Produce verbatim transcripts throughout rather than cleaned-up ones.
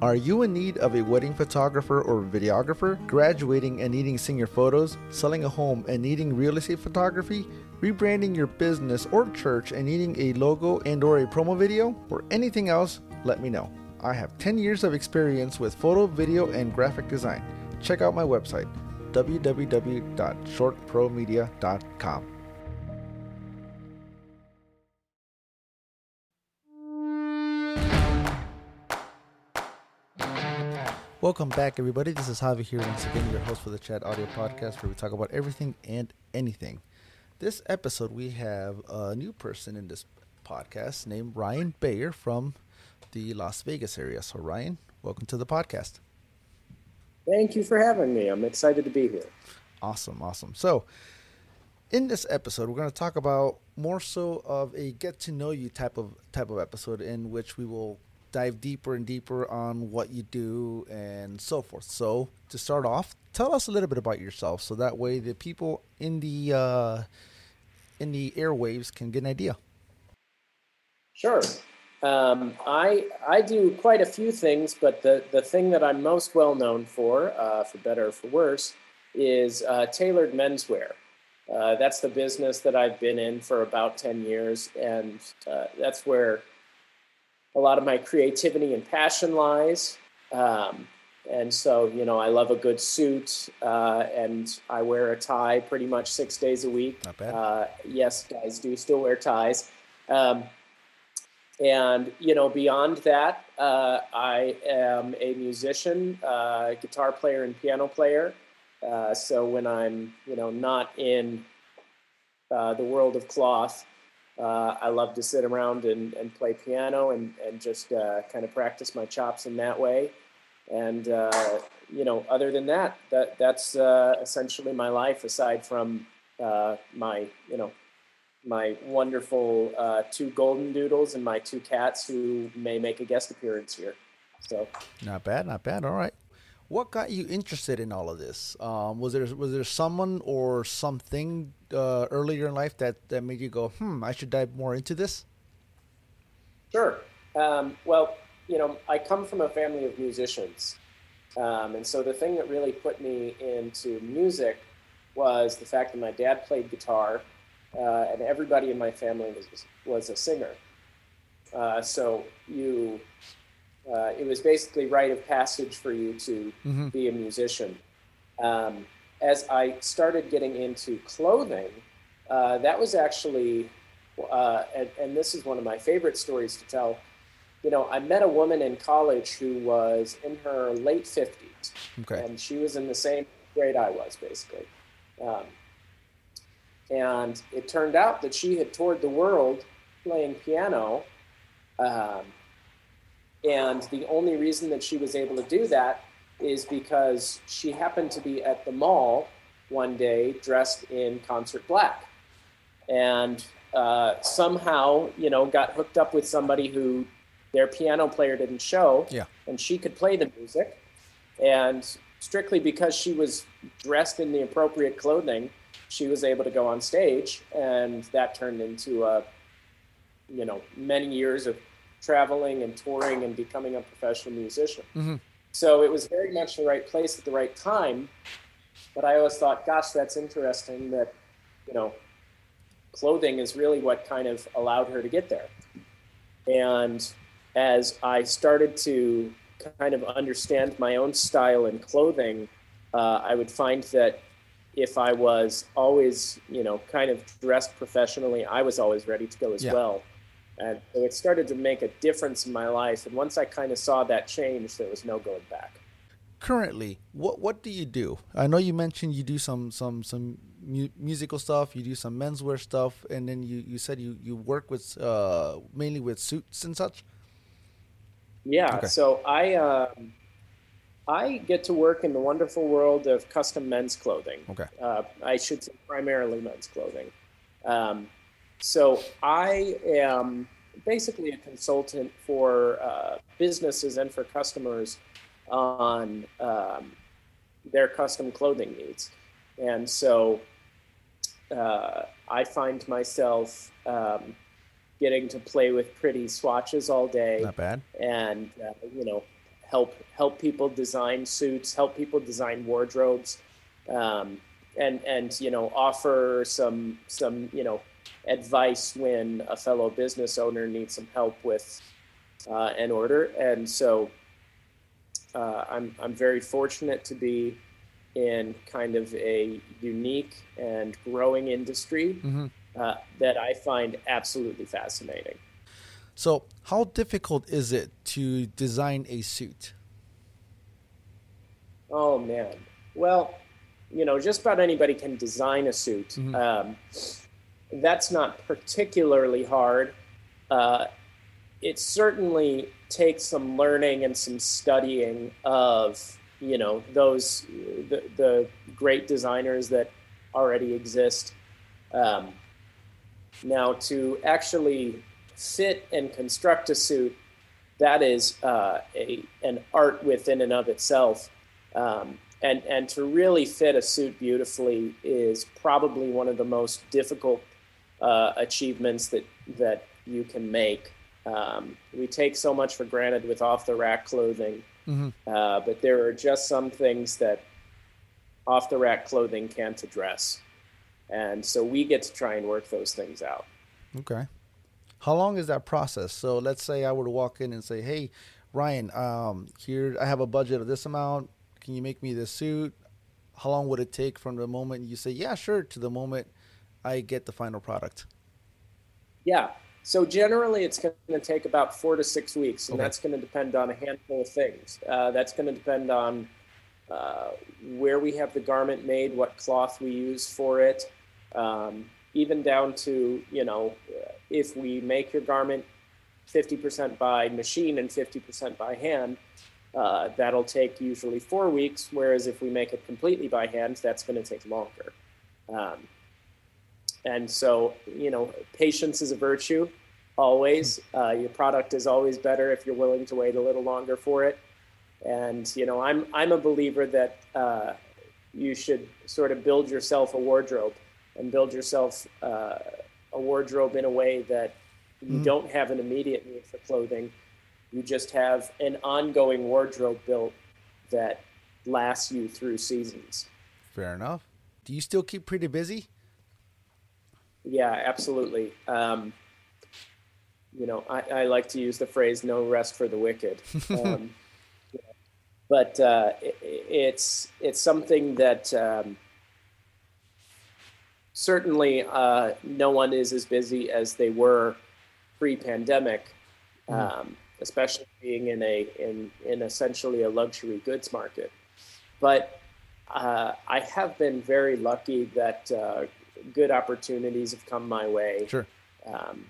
Are you in need of a wedding photographer or videographer? Graduating and needing senior photos? Selling a home and needing real estate photography? Rebranding your business or church and needing a logo and or a promo video? Or anything else, let me know. I have ten years of experience with photo, video, and graphic design. Check out my website, w w w dot short pro media dot com. Welcome back, everybody. This is Javi here once again, your host for the Chat Audio Podcast, where we talk about everything and anything. This episode, we have a new person in this podcast named Ryan Beyer from the Las Vegas area. So, Ryan, welcome to the podcast. Thank you for having me. I'm excited to be here. Awesome, awesome. So, in this episode, we're going to talk about more so of a get-to-know-you type of type of episode, in which we will dive deeper and deeper on what you do and so forth. So to start off, tell us a little bit about yourself, so that way the people in the uh, in the airwaves can get an idea. Sure. Um, I I do quite a few things, but the, the thing that I'm most well known for, uh, for better or for worse, is uh, tailored menswear. Uh, that's the business that I've been in for about ten years, and uh, that's where a lot of my creativity and passion lies. Um, and so, you know, I love a good suit, uh, and I wear a tie pretty much six days a week. Not bad. Uh, yes, guys do still wear ties. Um, and, you know, beyond that, uh, I am a musician, uh, guitar player and piano player. Uh, so when I'm, you know, not in uh, the world of cloth, Uh, I love to sit around and, and play piano and, and just uh, kind of practice my chops in that way. And, uh, you know, other than that, that that's uh, essentially my life, aside from uh, my, you know, my wonderful uh, two golden doodles and my two cats, who may make a guest appearance here. So not bad, not bad. All right. What got you interested in all of this? Um, was there was there someone or something uh, earlier in life that, that made you go, hmm, I should dive more into this? Sure. Um, well, you know, I come from a family of musicians. Um, and so the thing that really put me into music was the fact that my dad played guitar, uh, and everybody in my family was, was a singer. Uh, so you... Uh, it was basically rite of passage for you to mm-hmm. be a musician. Um, as I started getting into clothing, uh, that was actually, uh, and, and this is one of my favorite stories to tell. You know, I met a woman in college who was in her late fifties, okay. and she was in the same grade I was, basically. Um, and it turned out that she had toured the world playing piano. Um, And the only reason that she was able to do that is because she happened to be at the mall one day dressed in concert black, and uh, somehow, you know, got hooked up with somebody who their piano player didn't show, yeah. and she could play the music. And strictly because she was dressed in the appropriate clothing, she was able to go on stage, and that turned into, a, you know, many years of traveling and touring and becoming a professional musician. Mm-hmm. So it was very much the right place at the right time. But I always thought, gosh, that's interesting that, you know, clothing is really what kind of allowed her to get there. And as I started to kind of understand my own style in clothing, uh, I would find that if I was always, you know, kind of dressed professionally, I was always ready to go as yeah. well. And so it started to make a difference in my life. And once I kind of saw that change, there was no going back. Currently, what what do you do? I know you mentioned you do some some some mu- musical stuff. You do some menswear stuff, and then you, you said you you work with uh, mainly with suits and such. Yeah. Okay. So I uh, I get to work in the wonderful world of custom men's clothing. Okay. Uh, I should say primarily men's clothing. Um, So I am basically a consultant for uh, businesses and for customers on um, their custom clothing needs. And so uh, I find myself um, getting to play with pretty swatches all day. Not bad. And, uh, you know, help help people design suits, help people design wardrobes, um, and and you know offer some some you know advice when a fellow business owner needs some help with uh, an order. And so uh, I'm I'm very fortunate to be in kind of a unique and growing industry mm-hmm. uh, that I find absolutely fascinating. So how difficult is it to design a suit? Oh, man. Well, you know, just about anybody can design a suit. Mm-hmm. Um, that's not particularly hard. Uh, it certainly takes some learning and some studying of, you know, those the, the great designers that already exist. Um, now, to actually fit and construct a suit, that is uh, a an art within and of itself. Um, and, and to really fit a suit beautifully is probably one of the most difficult uh, achievements that, that you can make. Um, we take so much for granted with off-the-rack clothing, mm-hmm. uh, but there are just some things that off-the-rack clothing can't address. And so we get to try and work those things out. Okay. How long is that process? So let's say I were to walk in and say, hey, Ryan, um, here, I have a budget of this amount. Can you make me this suit? How long would it take from the moment you say, yeah, sure, to the moment I get the final product? Yeah. So generally it's going to take about four to six weeks, and okay. that's going to depend on a handful of things. Uh, that's going to depend on uh, where we have the garment made, what cloth we use for it, um, even down to, you know, if we make your garment fifty percent by machine and fifty percent by hand, uh, that'll take usually four weeks, whereas if we make it completely by hand, that's going to take longer. Um, and so, you know, patience is a virtue, always. Uh, your product is always better if you're willing to wait a little longer for it. And, you know, I'm I'm a believer that uh, you should sort of build yourself a wardrobe. And build yourself uh, a wardrobe in a way that you mm. don't have an immediate need for clothing. You just have an ongoing wardrobe built that lasts you through seasons. Fair enough. Do you still keep pretty busy? Yeah, absolutely. Um, you know, I, I like to use the phrase "no rest for the wicked," um, yeah. but uh, it, it's it's something that. Um, Certainly, uh, no one is as busy as they were pre-pandemic, um, mm. especially being in a in, in essentially a luxury goods market. But uh, I have been very lucky that uh, good opportunities have come my way. Sure. Um,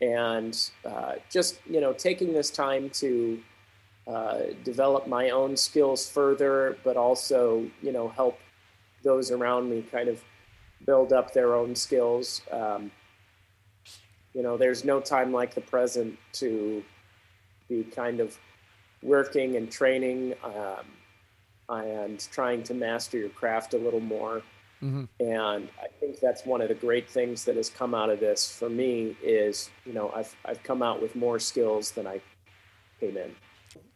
and uh, just, you know, taking this time to uh, develop my own skills further, but also, you know, help those around me kind of build up their own skills. Um, you know, there's no time like the present to be kind of working and training um, and trying to master your craft a little more. Mm-hmm. And I think that's one of the great things that has come out of this for me is, you know, I've I've come out with more skills than I came in.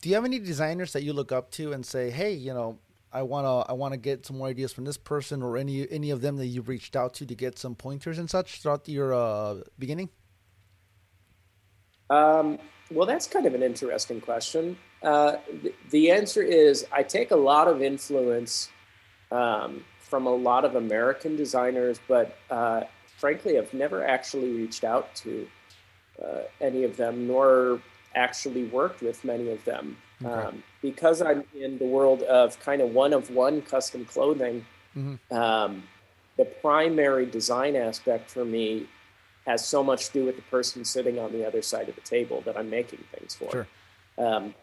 Do you have any designers that you look up to and say, hey, you know, I want to I want to get some more ideas from this person or any any of them that you've reached out to to get some pointers and such throughout your uh, beginning? Um, well, that's kind of an interesting question. Uh, th- the answer is I take a lot of influence um, from a lot of American designers, but uh, frankly, I've never actually reached out to uh, any of them nor actually worked with many of them. Okay. Um, because I'm in the world of kind of one-of-one custom clothing, mm-hmm. um, the primary design aspect for me has so much to do with the person sitting on the other side of the table that I'm making things for. Sure. Um,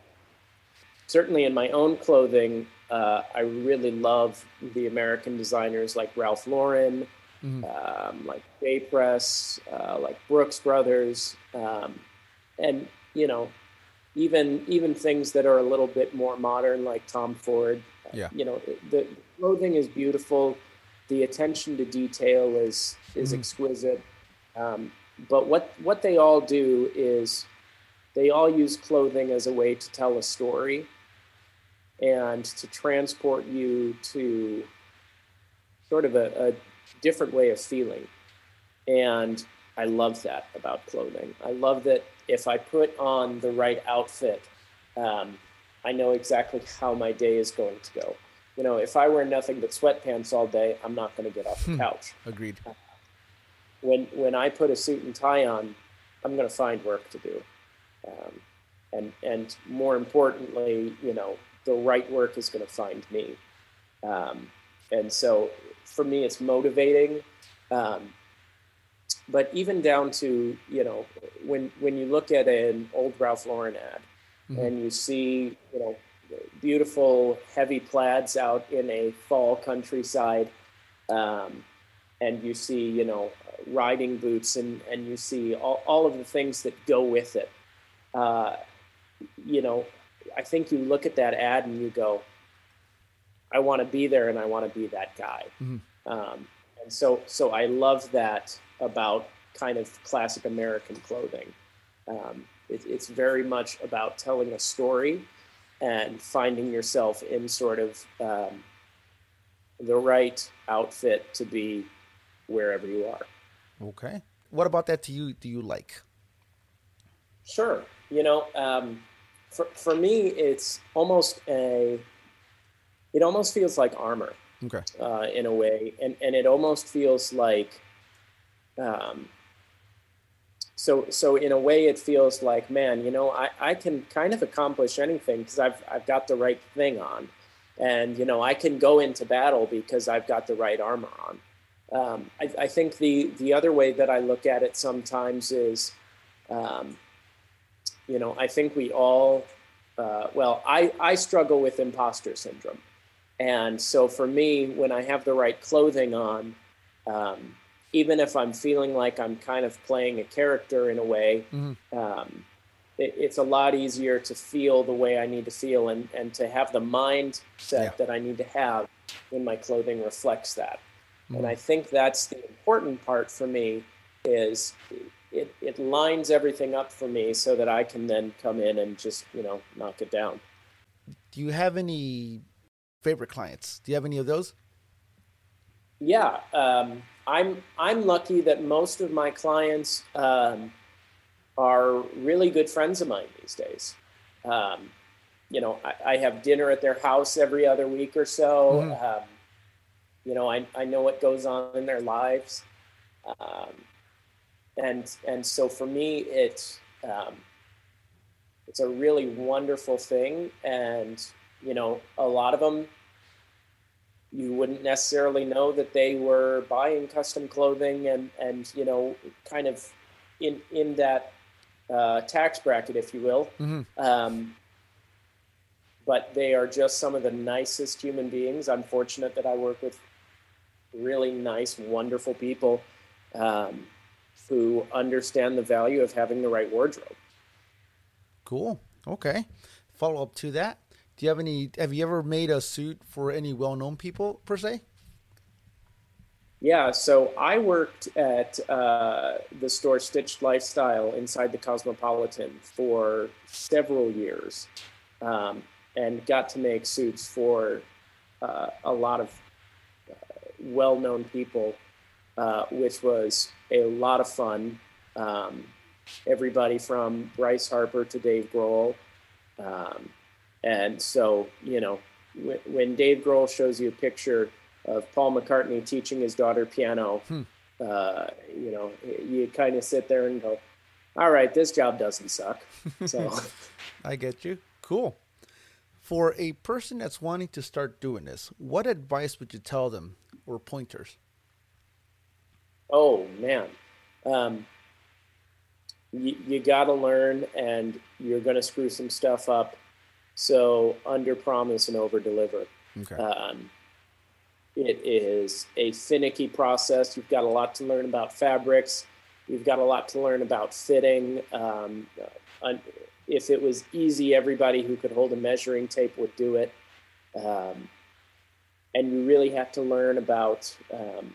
certainly in my own clothing, uh, I really love the American designers like Ralph Lauren, mm-hmm. um, like J. Press, uh, like Brooks Brothers, um, and, you know, Even even things that are a little bit more modern, like Tom Ford. Yeah. You know, the clothing is beautiful. The attention to detail is is mm-hmm. exquisite. Um, but what, what they all do is They all use clothing as a way to tell a story and to transport you to sort of a, a different way of feeling. And I love that about clothing. I love that if I put on the right outfit, um, I know exactly how my day is going to go. You know, if I wear nothing but sweatpants all day, I'm not going to get off the couch. Agreed. Uh, when when I put a suit and tie on, I'm going to find work to do. Um, and and more importantly, you know, the right work is going to find me. Um, and so for me, it's motivating. Um, but even down to, you know, when when you look at an old Ralph Lauren ad, mm-hmm. and you see, you know, beautiful heavy plaids out in a fall countryside, um, and you see, you know, riding boots, and, and you see all, all of the things that go with it. Uh, you know, I think you look at that ad and you go, I want to be there and I want to be that guy. Mm-hmm. Um, and so, so I love that about kind of classic American clothing. Um, it, it's very much about telling a story and finding yourself in sort of um, the right outfit to be wherever you are. Okay. What about that do you, do you like? Sure. You know, um, for, for me, it's almost a, it almost feels like armor, okay. uh, in a way. And, and it almost feels like, um, so, so in a way it feels like, man, you know, I, I can kind of accomplish anything because I've, I've got the right thing on, and, you know, I can go into battle because I've got the right armor on. Um, I, I think the, the other way that I look at it sometimes is, um, you know, I think we all, uh, well, I, I struggle with imposter syndrome. And so for me, when I have the right clothing on, um, even if I'm feeling like I'm kind of playing a character in a way, mm-hmm. um, it, it's a lot easier to feel the way I need to feel, and, and to have the mindset yeah. that I need to have when my clothing reflects that. Mm-hmm. And I think that's the important part for me, is It, it lines everything up for me so that I can then come in and just, you know, knock it down. Do you have any favorite clients? Do you have any of those? Yeah. Um, I'm, I'm lucky that most of my clients um, are really good friends of mine these days. Um, you know, I, I have dinner at their house every other week or so. Mm. Um, you know, I, I know what goes on in their lives. Um, And and so for me, it's um, it's a really wonderful thing. And, you know, a lot of them, you wouldn't necessarily know that they were buying custom clothing and, and you know, kind of in, in that uh, tax bracket, if you will. Mm-hmm. Um, but they are just some of the nicest human beings. I'm fortunate that I work with really nice, wonderful people. Um who understand the value of having the right wardrobe. Cool. Okay. Follow up to that. Do you have any, have you ever made a suit for any well-known people per se? Yeah. So I worked at uh, the store Stitched Lifestyle inside the Cosmopolitan for several years, um, and got to make suits for uh, a lot of uh, well-known people, uh, which was a lot of fun. Um, everybody from Bryce Harper to Dave Grohl. Um, and so, you know, w- when Dave Grohl shows you a picture of Paul McCartney teaching his daughter piano, hmm. uh, you know, you kind of sit there and go, all right, this job doesn't suck. So I get you. Cool. For a person that's wanting to start doing this, what advice would you tell them, or pointers? Oh man, um, you, you got to learn, and you're going to screw some stuff up. So under promise and over deliver. Okay. Um, it is a finicky process. You've got a lot to learn about fabrics. You've got a lot to learn about fitting. Um, if it was easy, everybody who could hold a measuring tape would do it. Um, and you really have to learn about, um,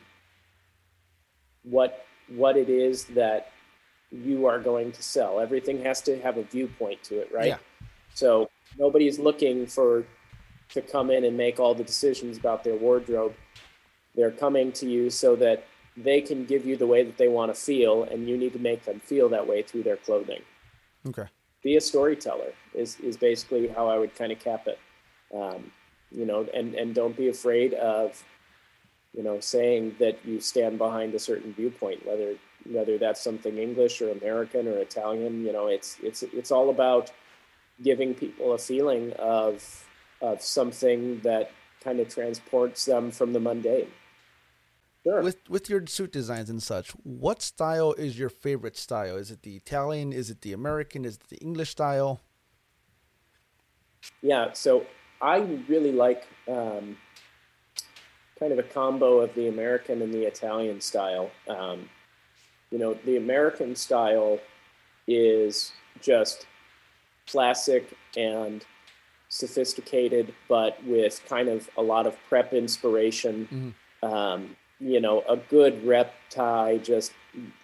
what what it is that you are going to sell. Everything has to have a viewpoint to it, right? Yeah. So nobody's looking for to come in and make all the decisions about their wardrobe. They're coming to you so that they can give you the way that they want to feel, and you need to make them feel that way through their clothing. Okay. Be a storyteller is, is basically how I would kind of cap it. Um, you know, and, and don't be afraid of, you know, saying that you stand behind a certain viewpoint, whether, whether that's something English or American or Italian. You know, it's, it's, it's all about giving people a feeling of, of something that kind of transports them from the mundane. Sure. With with your suit designs and such, what style is your favorite style? Is it the Italian? Is it the American? Is it the English style? Yeah, so I really like um, kind of a combo of the American and the Italian style. Um, you know, the American style is just classic and sophisticated, but with kind of a lot of prep inspiration. Mm-hmm. Um, you know, a good rep tie just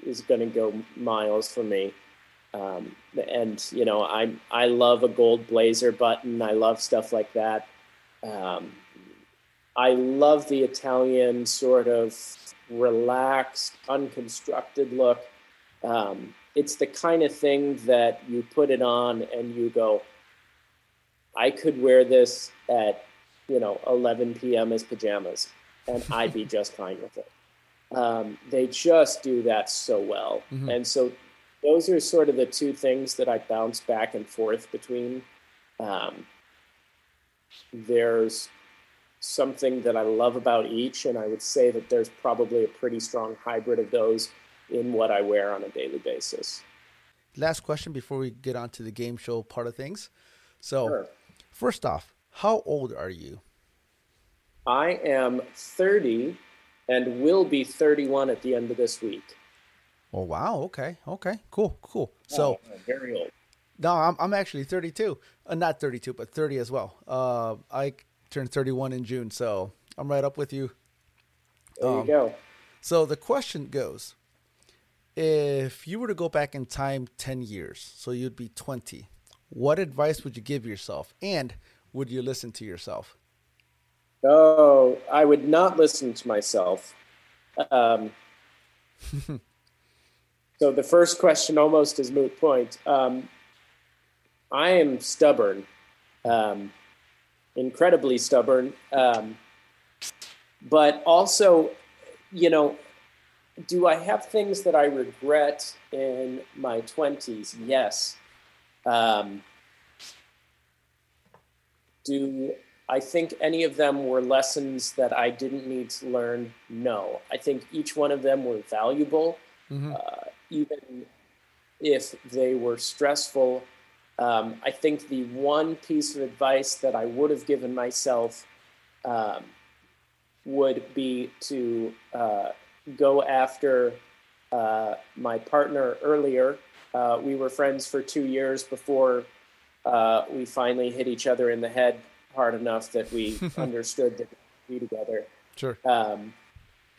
is going to go miles for me. Um, and, you know, I I love a gold blazer button. I love stuff like that. Um, I love the Italian sort of relaxed, unconstructed look. Um, it's the kind of thing that you put it on and you go, I could wear this at, you know, eleven p.m. as pajamas, and I'd be just fine with it. Um, they just do that so well. Mm-hmm. And so those are sort of the two things that I bounce back and forth between. Um, there's something that I love about each, and I would say that there's probably a pretty strong hybrid of those in what I wear on a daily basis. Last question before we get on to the game show part of things. So sure. First off, how old are you? I am thirty and will be thirty-one at the end of this week. Oh, wow. Okay. Okay. Cool. Cool. So oh, very old. No, I'm I'm actually thirty-two. Uh, not thirty-two, but thirty as well. Uh, I turned thirty-one in June, so I'm right up with you. There um, you go. So the question goes, if you were to go back in time ten years, so you'd be twenty, what advice would you give yourself, and would you listen to yourself? Oh, I would not listen to myself. Um, so the first question almost is moot point. Um, I am stubborn, um, incredibly stubborn. Um, but also, you know, do I have things that I regret in my twenties? Yes. Um, do I think any of them were lessons that I didn't need to learn? No. I think each one of them were valuable, mm-hmm. uh, even if they were stressful. Um, I think the one piece of advice that I would have given myself um, would be to uh, go after uh, my partner earlier. Uh, we were friends for two years before uh, we finally hit each other in the head hard enough that we understood that we'd be together. Sure. Um,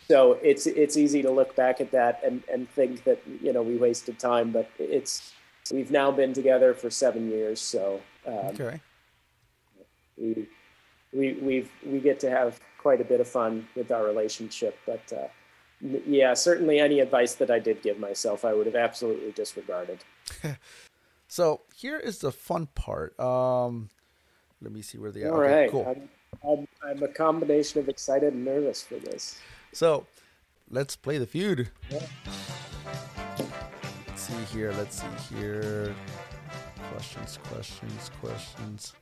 so it's it's easy to look back at that and, and think that, you know, we wasted time, but it's we've now been together for seven years, so um, okay. we we we've we get to have quite a bit of fun with our relationship, but uh, yeah, certainly any advice that I did give myself, I would have absolutely disregarded. So here is the fun part. Um, Let me see where they are. All okay, right. Cool. I'm, I'm, I'm a combination of excited and nervous for this. So let's play the feud. Yeah. Let's see here. Let's see here. Questions, questions, questions.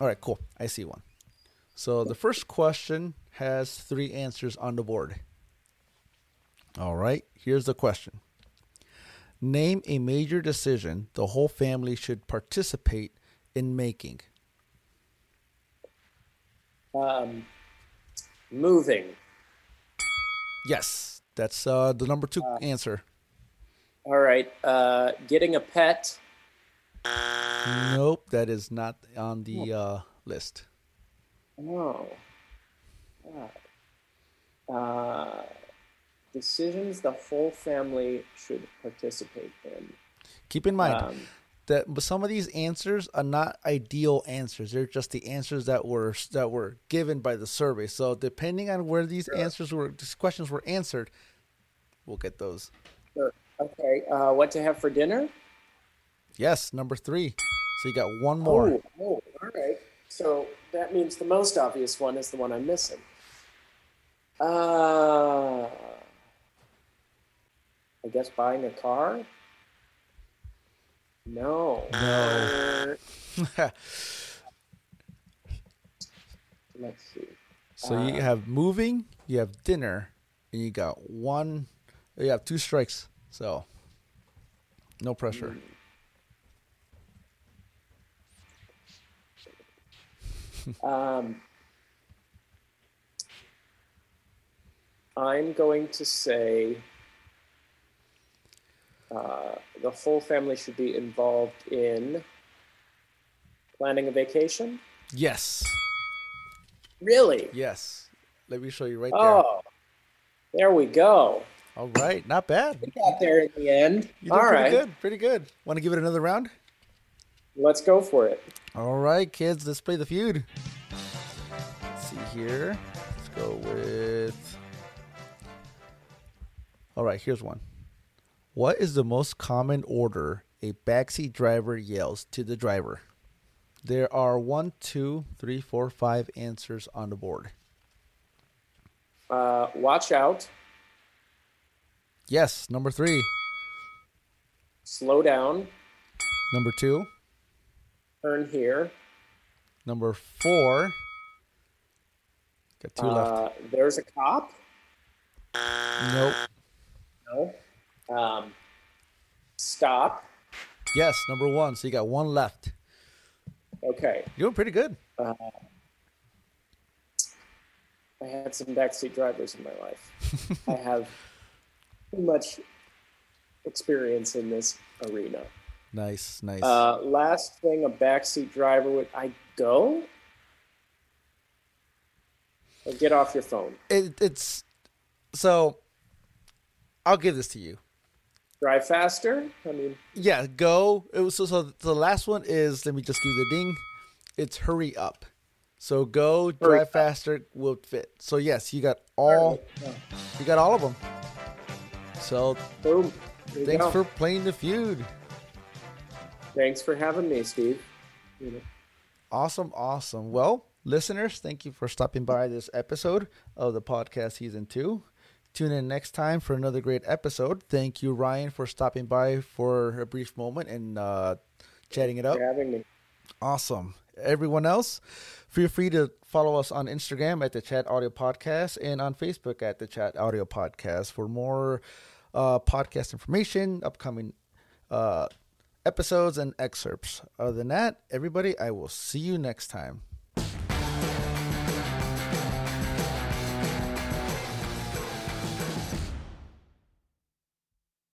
All right, cool. I see one. So the first question has three answers on the board. All right. Here's the question. Name a major decision the whole family should participate in making. Um, moving. Yes, that's uh, the number two uh, answer. All right, uh, getting a pet. Nope, that is not on the uh, list. No. Uh, decisions the whole family should participate in. Keep in mind um, that some of these answers are not ideal answers. They're just the answers that were that were given by the survey. So depending on where these sure. answers were, these questions were answered, we'll get those. Sure. Okay. Uh, what to have for dinner? Yes, number three. So you got one more. Oh, oh, all right. So that means the most obvious one is the one I'm missing. Uh, I guess buying a car? No. No. Let's see. So uh, you have moving, you have dinner, and you got one, you have two strikes. So no pressure. Mm. Um, I'm going to say uh, the whole family should be involved in planning a vacation. Yes. Really? Yes. Let me show you right oh, there. Oh, there we go. All right. Not bad. We got there in the end. You did All pretty right. good. Pretty good. Want to give it another round? Let's go for it. All right, kids, let's play the feud. Let's see here. Let's go with... All right, here's one. What is the most common order a backseat driver yells to the driver? There are one, two, three, four, five answers on the board. Uh, watch out. Yes, number three. Slow down. Number two. Turn here. Number four. Got two uh, left. There's a cop. Nope. No. Um, stop. Yes, number one. So you got one left. Okay. You're doing pretty good. Uh, I had some backseat drivers in my life. I have too much experience in this arena. Nice, nice. Uh, last thing a backseat driver would... I go? Or get off your phone. It, it's... So, I'll give this to you. Drive faster? I mean... Yeah, go. It was, so, so the last one is... Let me just do the ding. It's hurry up. So, go, drive up. Faster will fit. So, yes, you got all... Yeah. You got all of them. So, boom. Thanks go. for playing the feud. Thanks for having me, Steve. You know. Awesome, awesome. Well, listeners, thank you for stopping by this episode of the podcast season two. Tune in next time for another great episode. Thank you, Ryan, for stopping by for a brief moment and uh, chatting it up. Thanks for having me. Awesome. Everyone else, feel free to follow us on Instagram at The Chat Audio Podcast and on Facebook at The Chat Audio Podcast for more uh, podcast information, upcoming uh episodes and excerpts. Other than that, everybody, I will see you next time.